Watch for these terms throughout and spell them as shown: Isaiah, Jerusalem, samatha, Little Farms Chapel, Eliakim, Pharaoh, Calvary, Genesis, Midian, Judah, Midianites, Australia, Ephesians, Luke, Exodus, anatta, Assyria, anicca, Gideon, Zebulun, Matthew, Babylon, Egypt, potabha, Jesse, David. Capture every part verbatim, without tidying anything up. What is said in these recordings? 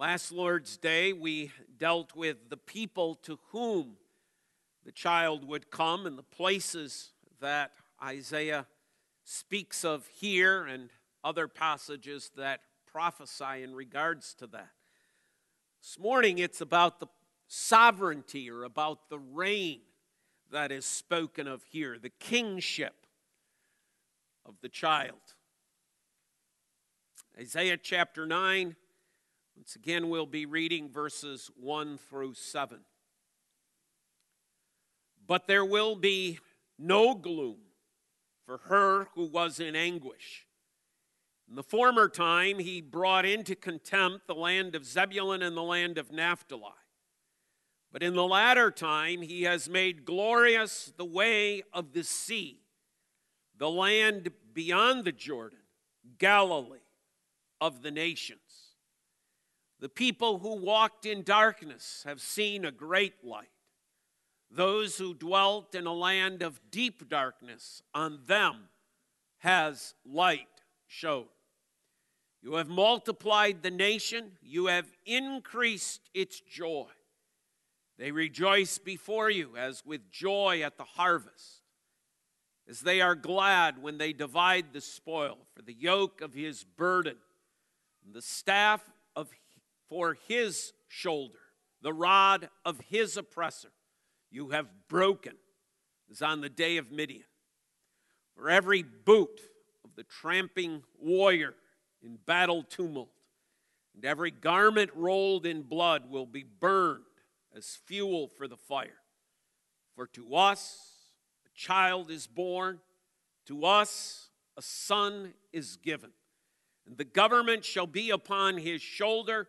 Last Lord's Day, we dealt with the people to whom the child would come and the places that Isaiah speaks of here and other passages that prophesy in regards to that. This morning, it's about the sovereignty or about the reign that is spoken of here, the kingship of the child. Isaiah chapter nine. Once again, we'll be reading verses one through seven. But there will be no gloom for her who was in anguish. In the former time, he brought into contempt the land of Zebulun and the land of Naphtali. But in the latter time, he has made glorious the way of the sea, the land beyond the Jordan, Galilee of the nations. The people who walked in darkness have seen a great light. Those who dwelt in a land of deep darkness, on them has light shone. You have multiplied the nation, you have increased its joy. They rejoice before you as with joy at the harvest, as they are glad when they divide the spoil, for the yoke of his burden, and the staff of his for his shoulder, the rod of his oppressor, you have broken, as on the day of Midian. For every boot of the tramping warrior in battle tumult, and every garment rolled in blood will be burned as fuel for the fire. For to us a child is born, to us a son is given, and the government shall be upon his shoulder,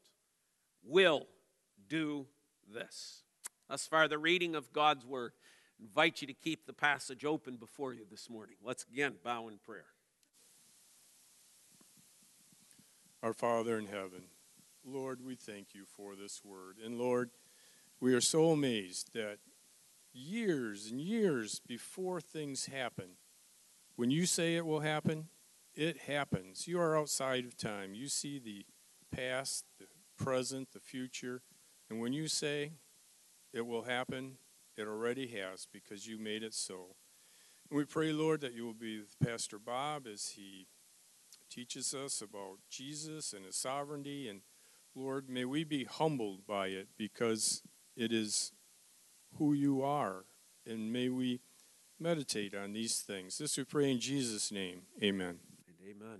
will do this. Thus far, the reading of God's word. I invite you to keep the passage open before you this morning. Let's again bow in prayer. Our Father in heaven, Lord, we thank you for this word. And Lord, we are so amazed that years and years before things happen, when you say it will happen, it happens. You are outside of time. You see the past, the present, the future, and when you say it will happen, it already has, because you made it so. And we pray, Lord, that you will be with Pastor Bob as he teaches us about Jesus and his sovereignty, and Lord, may we be humbled by it, because it is who you are, and may we meditate on these things. This we pray in Jesus' name, amen. And amen.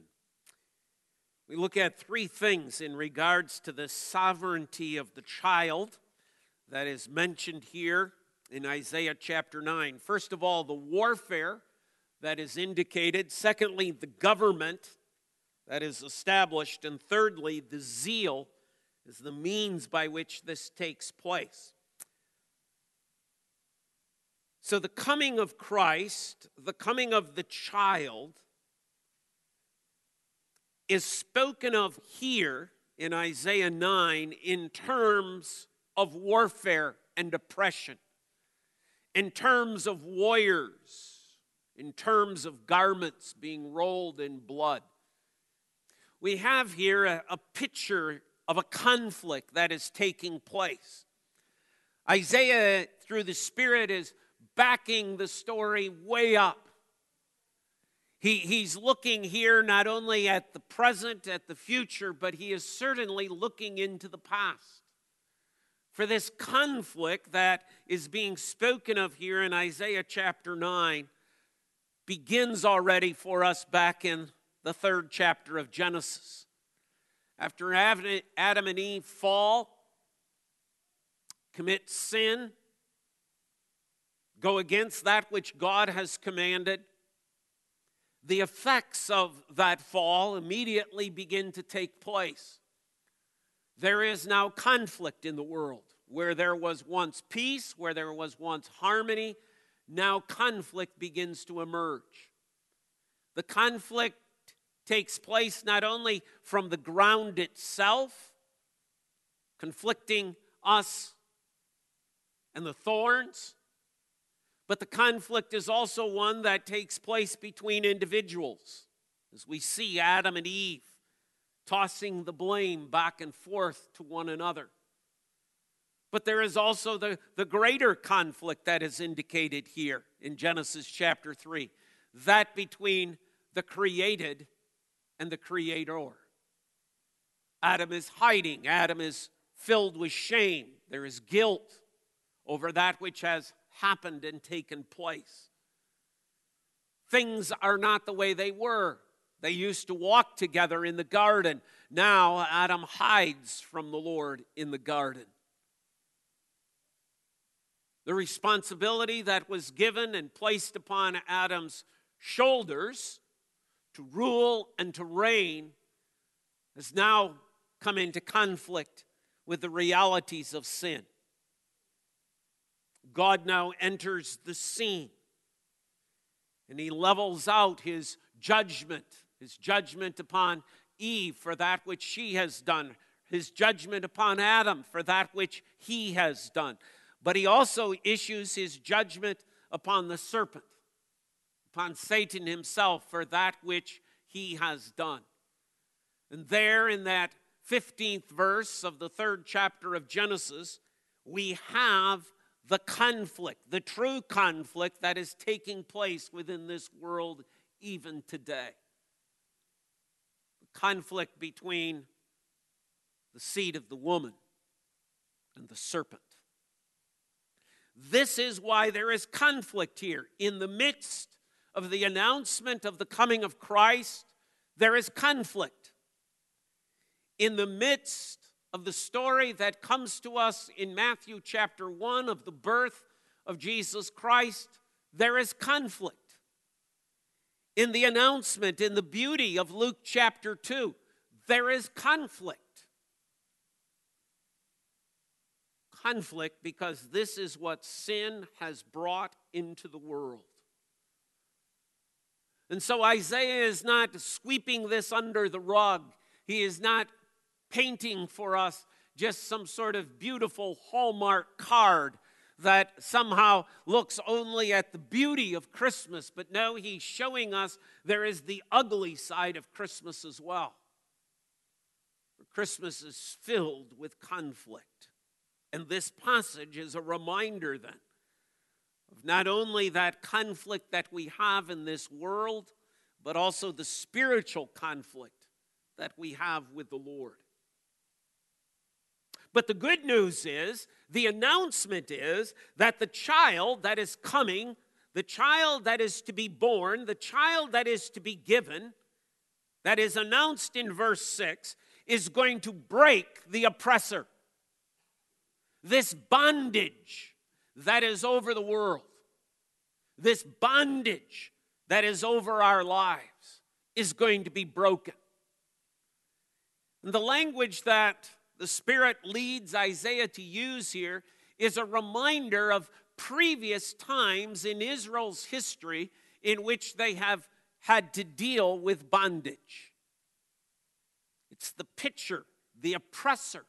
We look at three things in regards to the sovereignty of the child that is mentioned here in Isaiah chapter nine. First of all, the warfare that is indicated. Secondly, the government that is established. And thirdly, the zeal is the means by which this takes place. So the coming of Christ, the coming of the child, is spoken of here in Isaiah nine in terms of warfare and oppression, in terms of warriors, in terms of garments being rolled in blood. We have here a, a picture of a conflict that is taking place. Isaiah, through the Spirit, is backing the story way up. He, he's looking here not only at the present, at the future, but he is certainly looking into the past. For this conflict that is being spoken of here in Isaiah chapter nine begins already for us back in the third chapter of Genesis. After Adam and Eve fall, commit sin, go against that which God has commanded, the effects of that fall immediately begin to take place. There is now conflict in the world. Where there was once peace, where there was once harmony, now conflict begins to emerge. The conflict takes place not only from the ground itself, conflicting us and the thorns, but the conflict is also one that takes place between individuals, as we see Adam and Eve tossing the blame back and forth to one another. But there is also the, the greater conflict that is indicated here in Genesis chapter three, that between the created and the creator. Adam is hiding. Adam is filled with shame. There is guilt over that which has happened and taken place. Things are not the way they were. They used to walk together in the garden. Now Adam hides from the Lord in the garden. The responsibility that was given and placed upon Adam's shoulders to rule and to reign has now come into conflict with the realities of sin. God now enters the scene, and he levels out his judgment, his judgment upon Eve for that which she has done, his judgment upon Adam for that which he has done. But he also issues his judgment upon the serpent, upon Satan himself for that which he has done. And there in that fifteenth verse of the third chapter of Genesis, we have the conflict, the true conflict that is taking place within this world even today. The conflict between the seed of the woman and the serpent. This is why there is conflict here. In the midst of the announcement of the coming of Christ, there is conflict. In the midst of the story that comes to us in Matthew chapter one of the birth of Jesus Christ, there is conflict. In the announcement, in the beauty of Luke chapter two, there is conflict. Conflict because this is what sin has brought into the world. And so Isaiah is not sweeping this under the rug. He is not painting for us just some sort of beautiful Hallmark card that somehow looks only at the beauty of Christmas. But no, he's showing us there is the ugly side of Christmas as well. Christmas is filled with conflict. And this passage is a reminder then of not only that conflict that we have in this world, but also the spiritual conflict that we have with the Lord. But the good news is, the announcement is that the child that is coming, the child that is to be born, the child that is to be given, that is announced in verse six, is going to break the oppressor. This bondage that is over the world, this bondage that is over our lives is going to be broken. And the language that the Spirit leads Isaiah to use here is a reminder of previous times in Israel's history in which they have had to deal with bondage. It's the picture, the oppressor.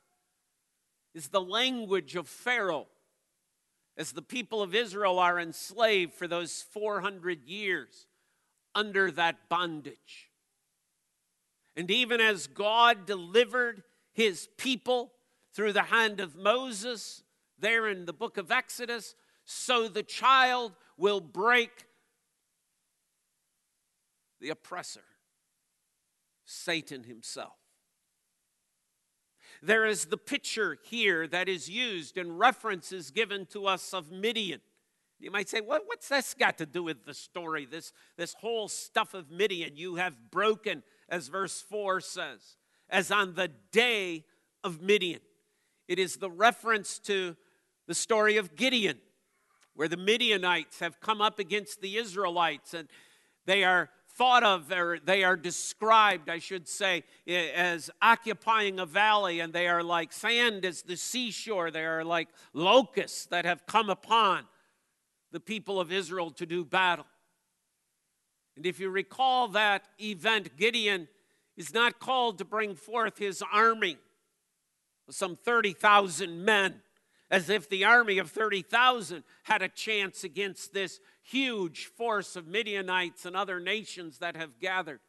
Is the language of Pharaoh as the people of Israel are enslaved for those four hundred years under that bondage. And even as God delivered his people through the hand of Moses there in the book of Exodus, so the child will break the oppressor, Satan himself. There is the picture here that is used and references given to us of Midian. You might say, well, what's this got to do with the story, this, this whole stuff of Midian? You have broken, as verse four says, as on the day of Midian. It is the reference to the story of Gideon, where the Midianites have come up against the Israelites, and they are thought of, or they are described, I should say, as occupying a valley, and they are like sand is the seashore. They are like locusts that have come upon the people of Israel to do battle. And if you recall that event, Gideon is not called to bring forth his army, some thirty thousand men, as if the army of thirty thousand had a chance against this huge force of Midianites and other nations that have gathered.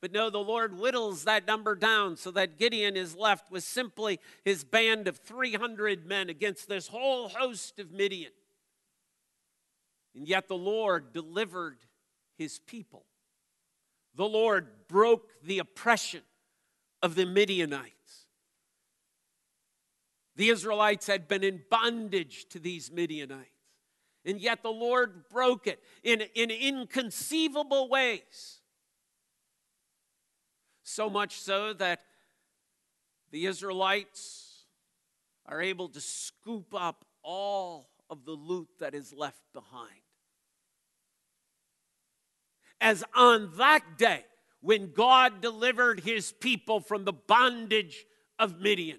But no, the Lord whittles that number down so that Gideon is left with simply his band of three hundred men against this whole host of Midian. And yet the Lord delivered his people. The Lord broke the oppression of the Midianites. The Israelites had been in bondage to these Midianites, and yet the Lord broke it in, in inconceivable ways. So much so that the Israelites are able to scoop up all of the loot that is left behind. As on that day when God delivered his people from the bondage of Midian,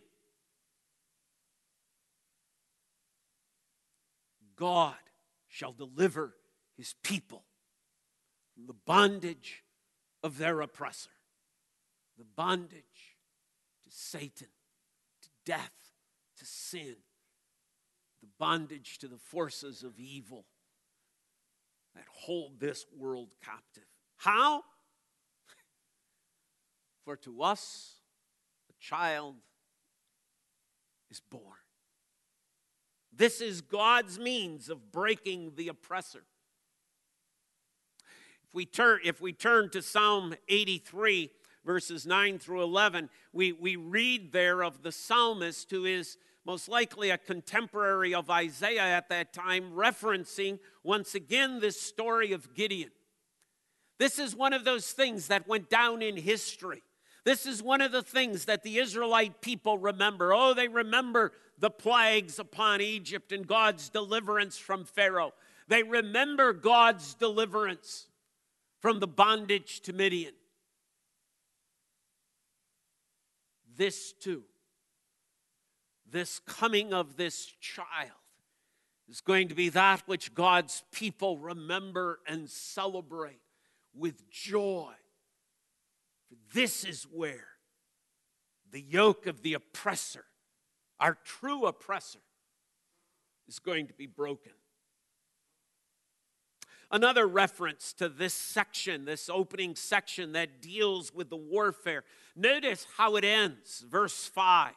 God shall deliver his people from the bondage of their oppressor, the bondage to Satan, to death, to sin, the bondage to the forces of evil that hold this world captive. How? For to us a child is born. This is God's means of breaking the oppressor. If we turn, if we turn to Psalm eighty-three, verses nine through eleven, we, we read there of the psalmist, who is most likely a contemporary of Isaiah at that time, referencing once again this story of Gideon. This is one of those things that went down in history. This is one of the things that the Israelite people remember. Oh, they remember the plagues upon Egypt and God's deliverance from Pharaoh. They remember God's deliverance from the bondage to Midian. This too, this coming of this child is going to be that which God's people remember and celebrate with joy. This is where the yoke of the oppressor, our true oppressor, is going to be broken. Another reference to this section, this opening section that deals with the warfare. Notice how it ends, verse five.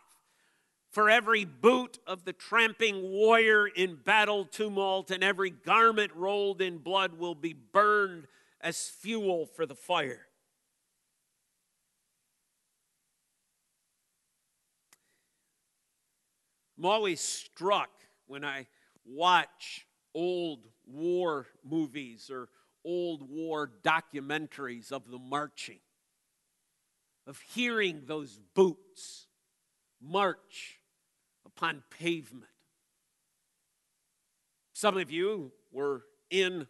For every boot of the tramping warrior in battle tumult and every garment rolled in blood will be burned as fuel for the fire. I'm always struck when I watch old war movies or old war documentaries of the marching, of hearing those boots march upon pavement. Some of you were in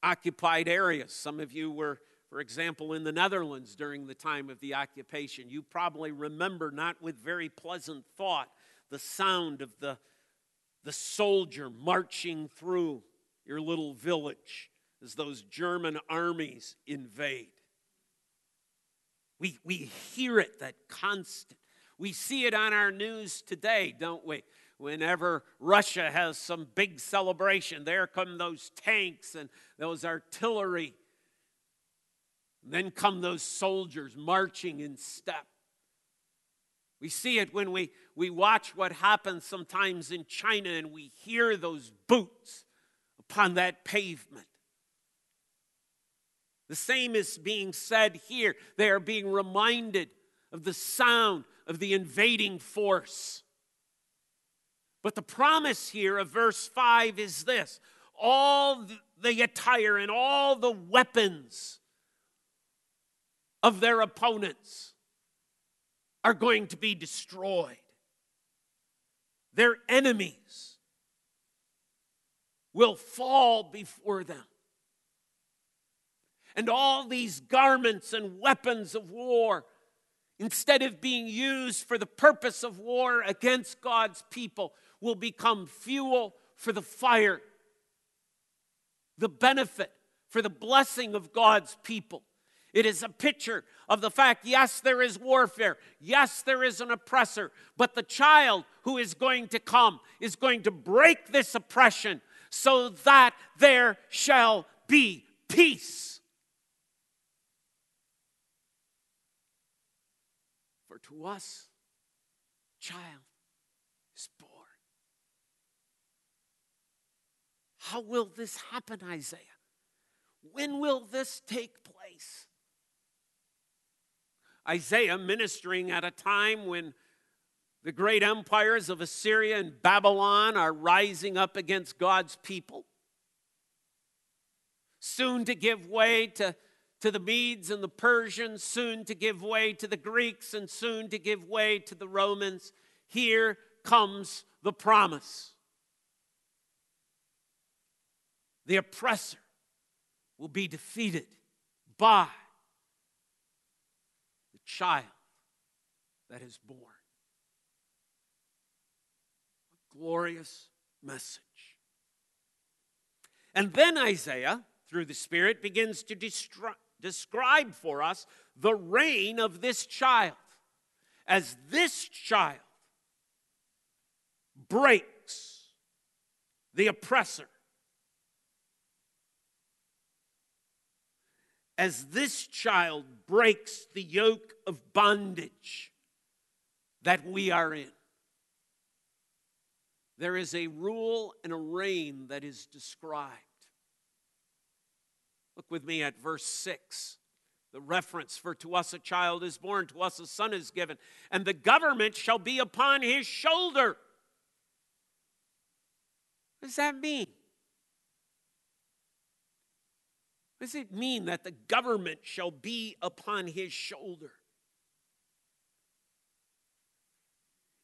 occupied areas. Some of you were, for example, in the Netherlands during the time of the occupation. You probably remember, not with very pleasant thought, the sound of the, the soldier marching through your little village as those German armies invade. We, we hear it, that constant. We see it on our news today, don't we? Whenever Russia has some big celebration, there come those tanks and those artillery. And then come those soldiers marching in step. We see it when we, we watch what happens sometimes in China and we hear those boots upon that pavement. The same is being said here. They are being reminded of the sound of the invading force. But the promise here of verse five is this. All the attire and all the weapons of their opponents are going to be destroyed. Their enemies will fall before them. and all these garments and weapons of war, instead of being used for the purpose of war against God's people, will become fuel for the fire, the benefit for the blessing of God's people. It is a picture of the fact, yes, there is warfare. Yes, there is an oppressor. But the child who is going to come is going to break this oppression so that there shall be peace. For to us, a child is born. How will this happen, Isaiah? When will this take place? Isaiah, ministering at a time when the great empires of Assyria and Babylon are rising up against God's people, soon to give way to, to the Medes and the Persians, soon to give way to the Greeks, and soon to give way to the Romans. Here comes the promise. The oppressor will be defeated by the child that is born. A glorious message. And then Isaiah, through the Spirit, begins to destri- describe for us the reign of this child, as this child breaks the oppressor, as this child breaks the yoke of bondage that we are in. There is a rule and a reign that is described. Look with me at verse six. The reference, for to us a child is born, to us a son is given, and the government shall be upon his shoulder. What does that mean? What does it mean that the government shall be upon his shoulder?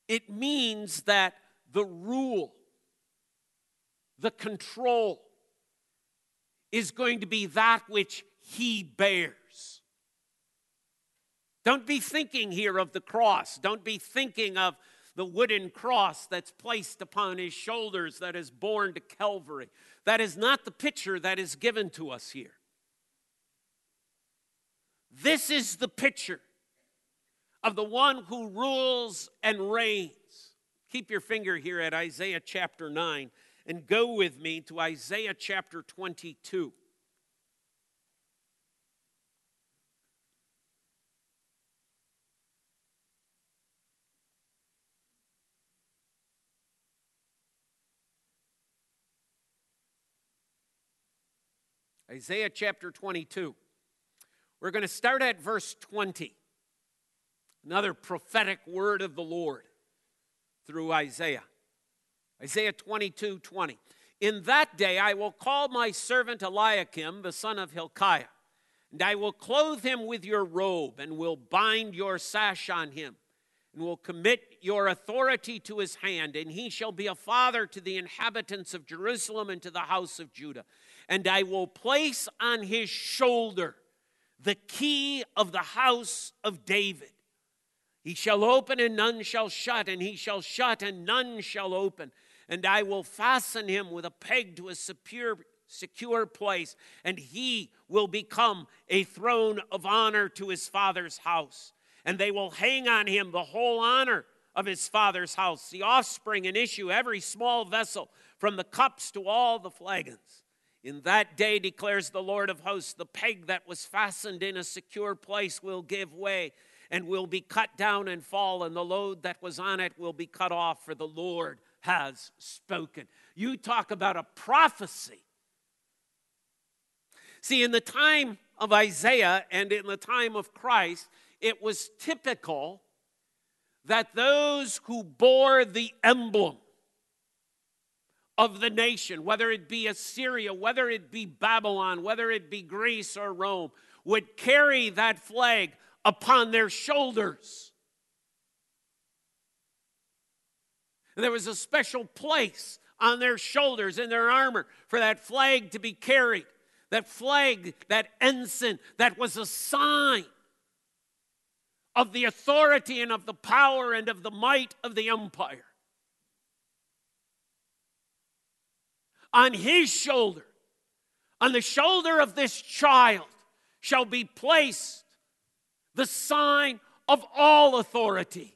It means that the rule, the control, is going to be that which he bears. Don't be thinking here of the cross. Don't be thinking of the wooden cross that's placed upon his shoulders that is borne to Calvary. That is not the picture that is given to us here. This is the picture of the one who rules and reigns. Keep your finger here at Isaiah chapter nine and go with me to Isaiah chapter twenty-two. Isaiah chapter twenty-two. We're going to start at verse twenty. Another prophetic word of the Lord through Isaiah. Isaiah twenty-two twenty. In that day I will call my servant Eliakim, the son of Hilkiah, and I will clothe him with your robe, and will bind your sash on him, and will commit your authority to his hand, and he shall be a father to the inhabitants of Jerusalem and to the house of Judah. And I will place on his shoulder the key of the house of David. He shall open and none shall shut, and he shall shut and none shall open. And I will fasten him with a peg to a secure, secure place, and he will become a throne of honor to his father's house. And they will hang on him the whole honor of his father's house, the offspring and issue, every small vessel, from the cups to all the flagons. In that day, declares the Lord of hosts, the peg that was fastened in a secure place will give way and will be cut down and fall, and the load that was on it will be cut off, for the Lord has spoken. You talk about a prophecy. See, in the time of Isaiah and in the time of Christ, it was typical that those who bore the emblem of the nation, whether it be Assyria, whether it be Babylon, whether it be Greece or Rome, would carry that flag upon their shoulders. And there was a special place on their shoulders in their armor for that flag to be carried. that flag, that ensign, that was a sign of the authority and of the power and of the might of the empire. On his shoulder, on the shoulder of this child, shall be placed the sign of all authority.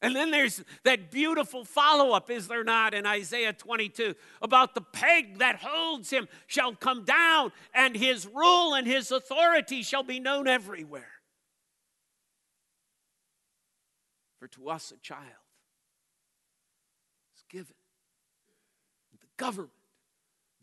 And then there's that beautiful follow-up, is there not, in Isaiah twenty-two, about the peg that holds him shall come down, and his rule and his authority shall be known everywhere. For to us a child is given. The government,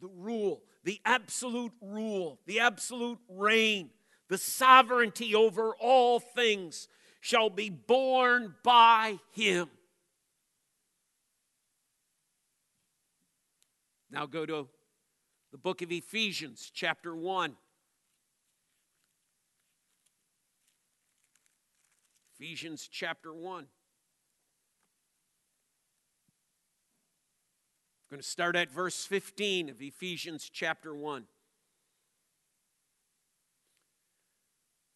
the rule, the absolute rule, the absolute reign, the sovereignty over all things shall be borne by him. Now go to the book of Ephesians, chapter one. Ephesians, chapter one. I'm going to start at verse fifteen of Ephesians, chapter one.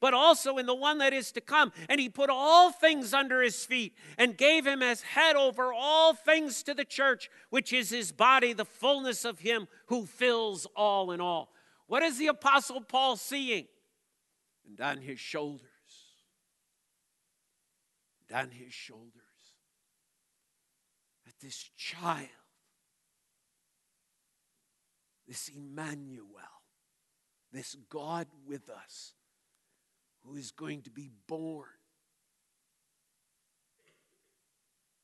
but also in the one that is to come. And he put all things under his feet and gave him as head over all things to the church, which is his body, the fullness of him who fills all in all. What is the Apostle Paul seeing? And on his shoulders, and on his shoulders, that this child, this Emmanuel, this God with us, who is going to be born,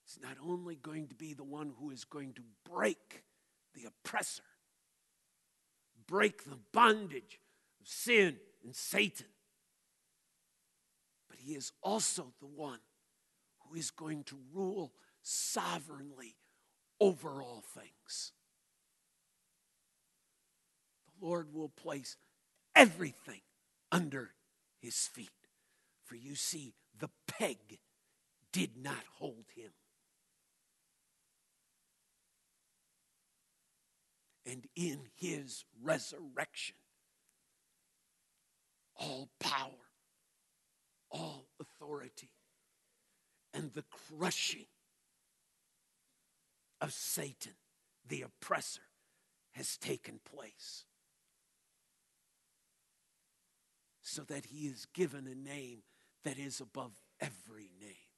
is not only going to be the one who is going to break the oppressor, break the bondage of sin and Satan, but he is also the one who is going to rule sovereignly over all things. Lord will place everything under his feet. For you see, the peg did not hold him. And in his resurrection, all power, all authority, and the crushing of Satan, the oppressor, has taken place. So that he is given a name that is above every name.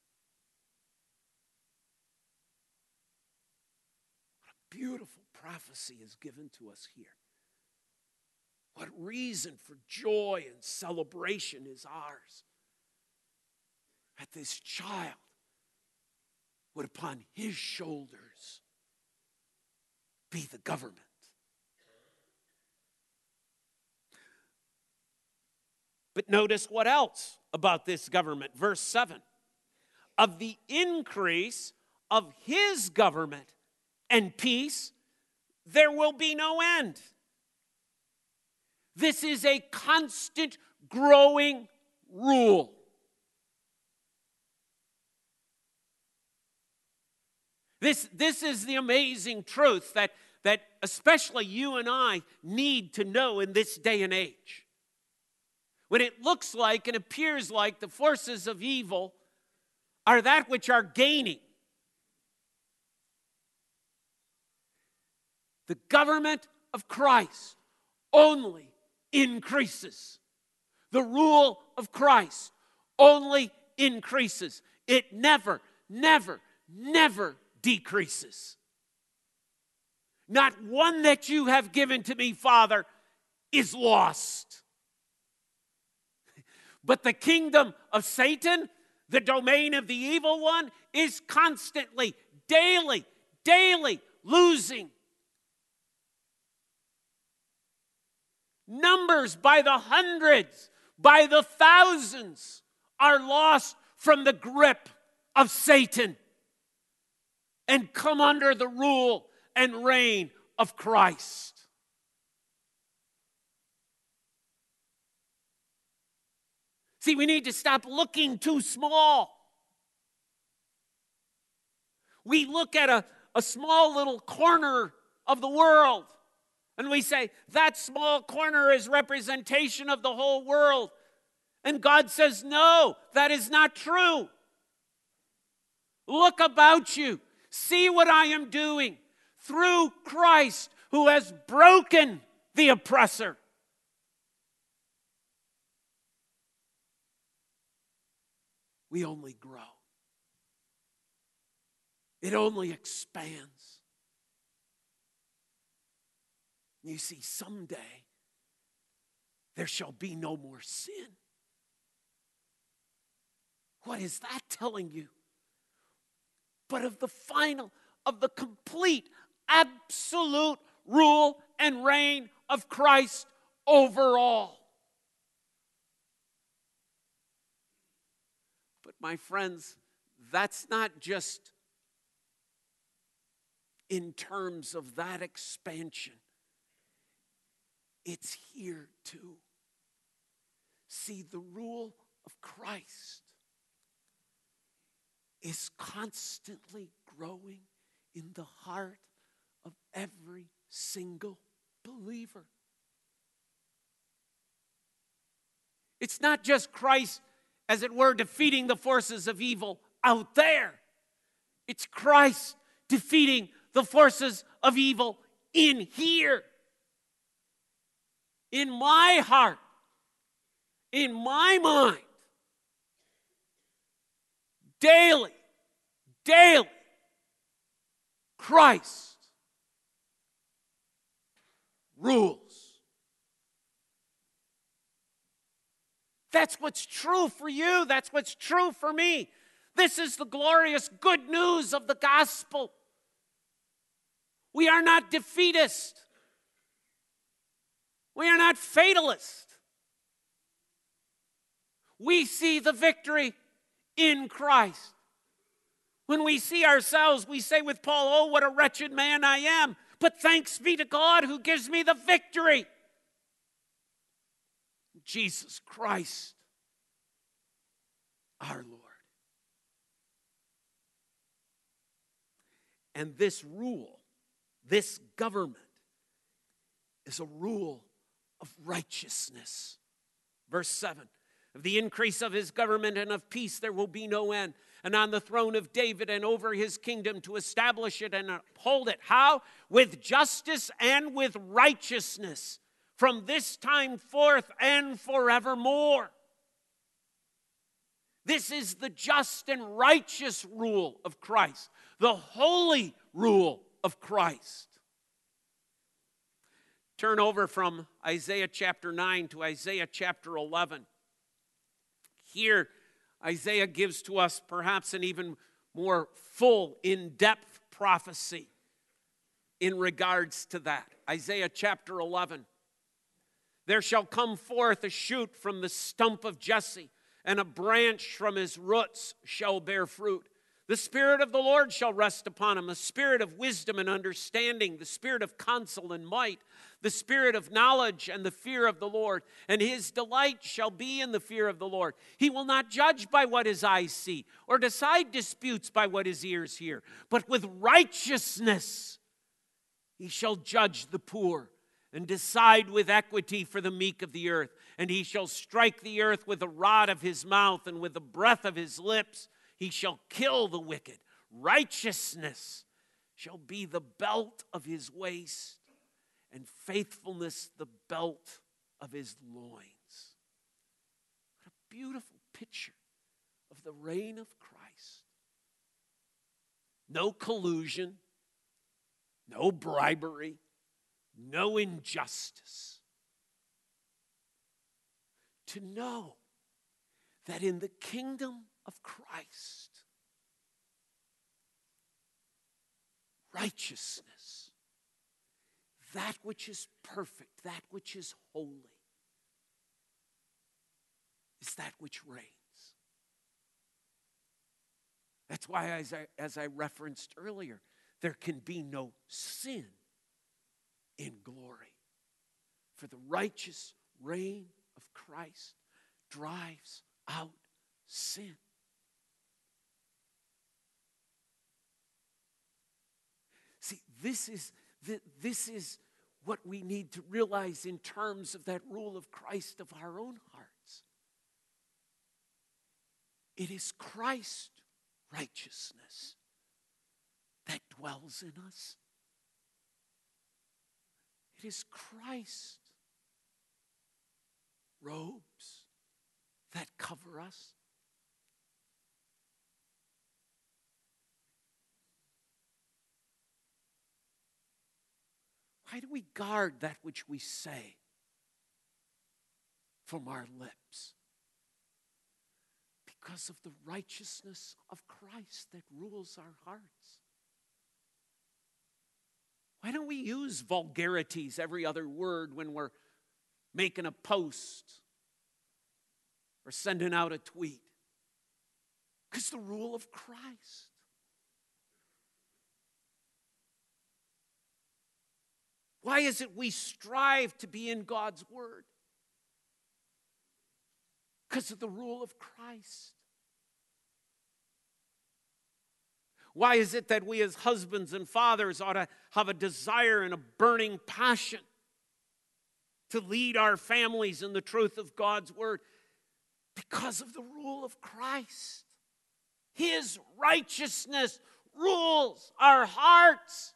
What a beautiful prophecy is given to us here. What reason for joy and celebration is ours. That this child would upon his shoulders be the government. But notice what else about this government. Verse seven, of the increase of his government and peace, there will be no end. This is a constant growing rule. This, this is the amazing truth that, that especially you and I need to know in this day and age. When it looks like and appears like the forces of evil are that which are gaining. The government of Christ only increases. The rule of Christ only increases. It never, never, never decreases. Not one that you have given to me, Father, is lost. But the kingdom of Satan, the domain of the evil one, is constantly, daily, daily losing. Numbers by the hundreds, by the thousands are lost from the grip of Satan and come under the rule and reign of Christ. See, we need to stop looking too small. We look at a, a small little corner of the world, and we say, that small corner is representation of the whole world. And God says, no, that is not true. Look about you. See what I am doing through Christ, who has broken the oppressor. We only grow. It only expands. You see, someday there shall be no more sin. What is that telling you? But of the final, of the complete, absolute rule and reign of Christ over all. But my friends, that's not just in terms of that expansion. It's here too. See, the rule of Christ is constantly growing in the heart of every single believer. It's not just Christ, as it were, defeating the forces of evil out there. It's Christ defeating the forces of evil in here. In my heart, in my mind, daily, daily, Christ rules. That's what's true for you. That's what's true for me. This is the glorious good news of the gospel. We are not defeatists. We are not fatalists. We see the victory in Christ. When we see ourselves, we say with Paul, oh, what a wretched man I am. But thanks be to God who gives me the victory. Jesus Christ, our Lord. And this rule, this government, is a rule of righteousness. Verse seven, of the increase of his government and of peace there will be no end, and on the throne of David and over his kingdom to establish it and uphold it. How? With justice and with righteousness from this time forth and forevermore. This is the just and righteous rule of Christ, the holy rule of Christ. Turn over from Isaiah chapter nine to Isaiah chapter eleven. Here, Isaiah gives to us perhaps an even more full, in-depth prophecy in regards to that. Isaiah chapter eleven. There shall come forth a shoot from the stump of Jesse, and a branch from his roots shall bear fruit. The Spirit of the Lord shall rest upon him, the Spirit of wisdom and understanding, the Spirit of counsel and might, the Spirit of knowledge and the fear of the Lord. And his delight shall be in the fear of the Lord. He will not judge by what his eyes see, or decide disputes by what his ears hear. But with righteousness he shall judge the poor, and decide with equity for the meek of the earth. And he shall strike the earth with the rod of his mouth, and with the breath of his lips he shall kill the wicked. Righteousness shall be the belt of his waist, and faithfulness the belt of his loins. What a beautiful picture of the reign of Christ. No collusion, no bribery, no injustice. To know that in the kingdom of Christ, righteousness, that which is perfect, that which is holy, is that which reigns. That's why, as I, as I referenced earlier, there can be no sin in glory. For the righteous reign of Christ drives out sin. See, this is, this is what we need to realize in terms of that rule of Christ of our own hearts. It is Christ's righteousness that dwells in us. It is Christ's robes that cover us. Why do we guard that which we say from our lips? Because of the righteousness of Christ that rules our hearts. Why don't we use vulgarities every other word when we're making a post or sending out a tweet? Because the rule of Christ. Why is it we strive to be in God's word? Because of the rule of Christ. Why is it that we as husbands and fathers ought to have a desire and a burning passion to lead our families in the truth of God's word? Because of the rule of Christ. His righteousness rules our hearts.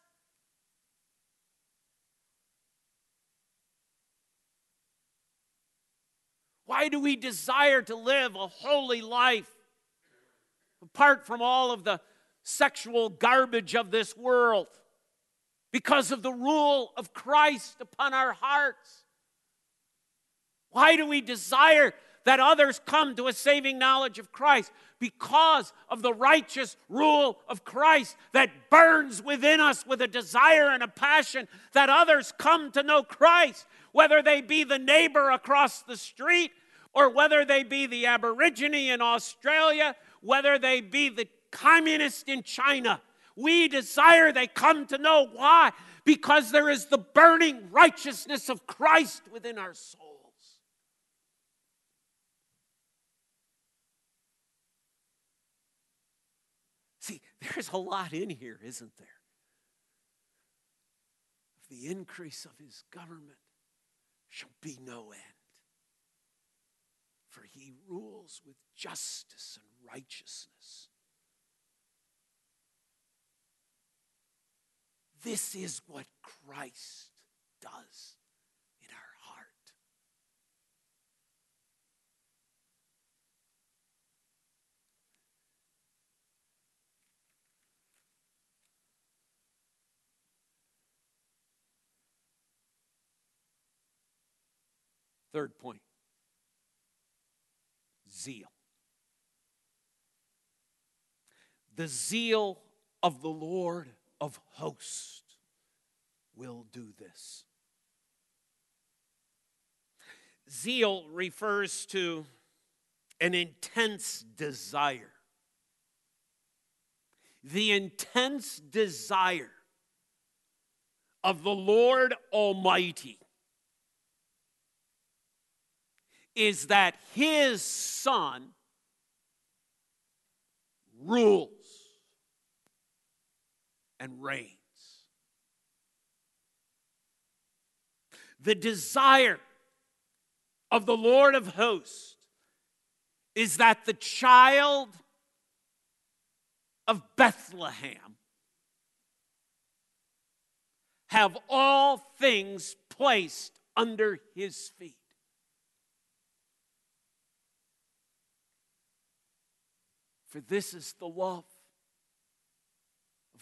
Why do we desire to live a holy life apart from all of the sexual garbage of this world? Because of the rule of Christ upon our hearts. Why do we desire that others come to a saving knowledge of Christ? Because of the righteous rule of Christ that burns within us with a desire and a passion that others come to know Christ, whether they be the neighbor across the street, or whether they be the Aborigine in Australia, whether they be the communist in China. We desire they come to know. Why? Because there is the burning righteousness of Christ within our souls. See, there's a lot in here, isn't there? The increase of his government shall be no end. For he rules with justice and righteousness. This is what Christ does in our heart. Third point, zeal. The zeal of the Lord of hosts will do this. Zeal refers to an intense desire. The intense desire of the Lord Almighty is that his son rules and reigns. The desire of the Lord of hosts is that the child of Bethlehem have all things placed under his feet. For this is the love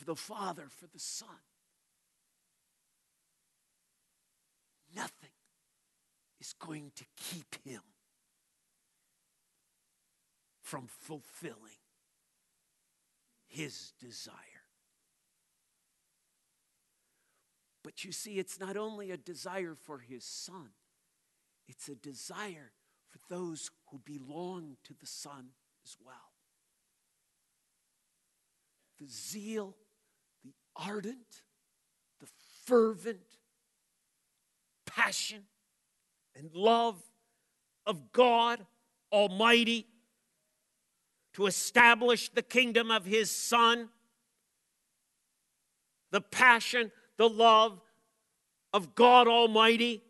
of the Father for the Son. Nothing is going to keep him from fulfilling his desire. But you see, it's not only a desire for his Son, it's a desire for those who belong to the Son as well. The zeal, the ardent, the fervent passion and love of God Almighty to establish the kingdom of his Son, the passion, the love of God Almighty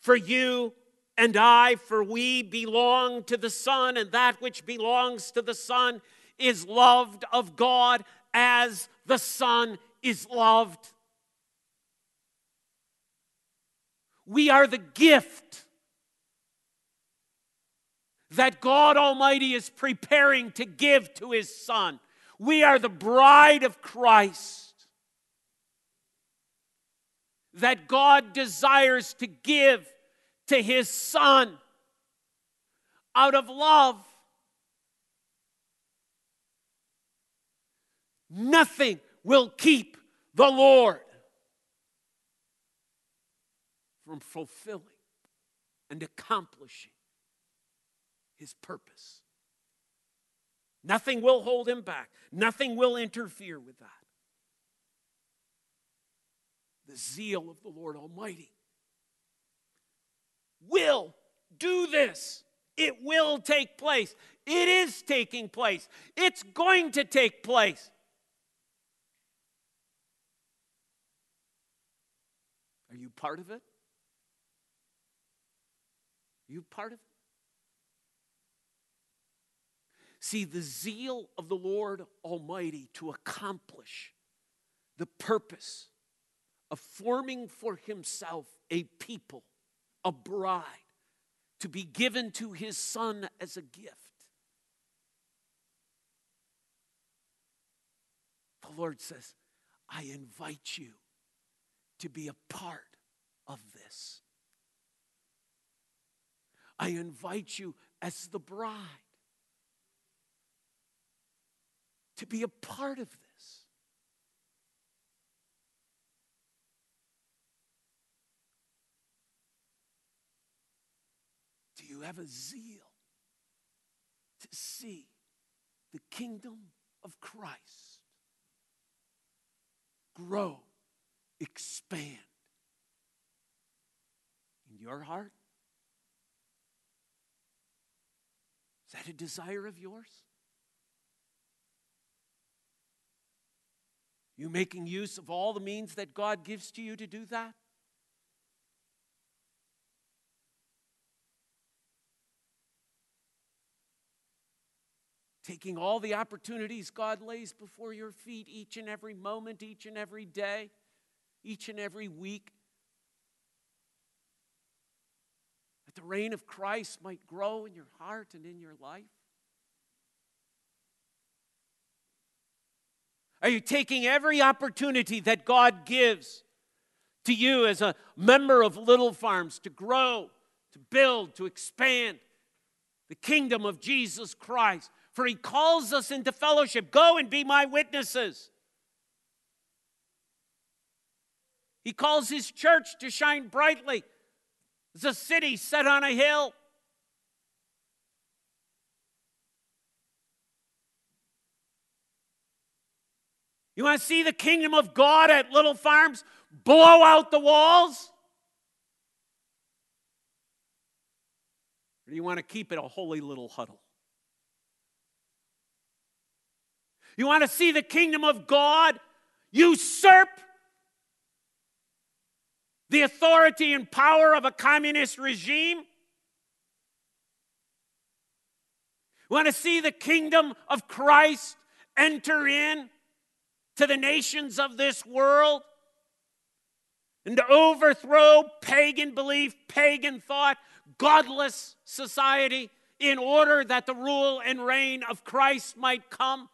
for you and I, for we belong to the Son, and that which belongs to the Son is loved of God as the Son is loved. We are the gift that God Almighty is preparing to give to his Son. We are the bride of Christ that God desires to give to his Son out of love. Nothing will keep the Lord from fulfilling and accomplishing his purpose. Nothing will hold him back. Nothing will interfere with that. The zeal of the Lord Almighty will do this. It will take place. It is taking place. It's going to take place. Are you part of it? Are you part of it? See, the zeal of the Lord Almighty to accomplish the purpose of forming for himself a people, a bride, to be given to his Son as a gift. The Lord says, I invite you to be a part of this. I invite you as the bride to be a part of this. Do you have a zeal to see the kingdom of Christ grow, expand in your heart? Is that a desire of yours? You making use of all the means that God gives to you to do that? Taking all the opportunities God lays before your feet each and every moment, each and every day, each and every week, that the reign of Christ might grow in your heart and in your life? Are you taking every opportunity that God gives to you as a member of Little Farms to grow, to build, to expand the kingdom of Jesus Christ? For he calls us into fellowship. Go and be my witnesses. He calls his church to shine brightly as a city set on a hill. You want to see the kingdom of God at Little Farms blow out the walls? Or do you want to keep it a holy little huddle? You want to see the kingdom of God usurp the authority and power of a communist regime? We want to see the kingdom of Christ enter in to the nations of this world and to overthrow pagan belief, pagan thought, godless society in order that the rule and reign of Christ might come?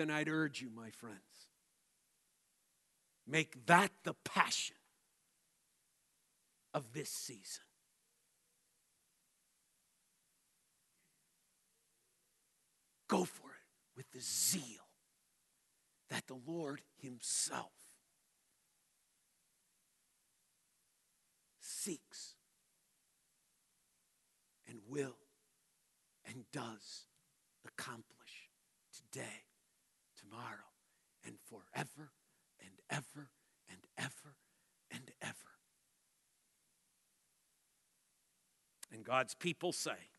then I'd urge you, my friends, make that the passion of this season. Go for it with the zeal that the Lord himself seeks and will and does accomplish today, tomorrow, and forever and ever and ever and ever. And God's people say,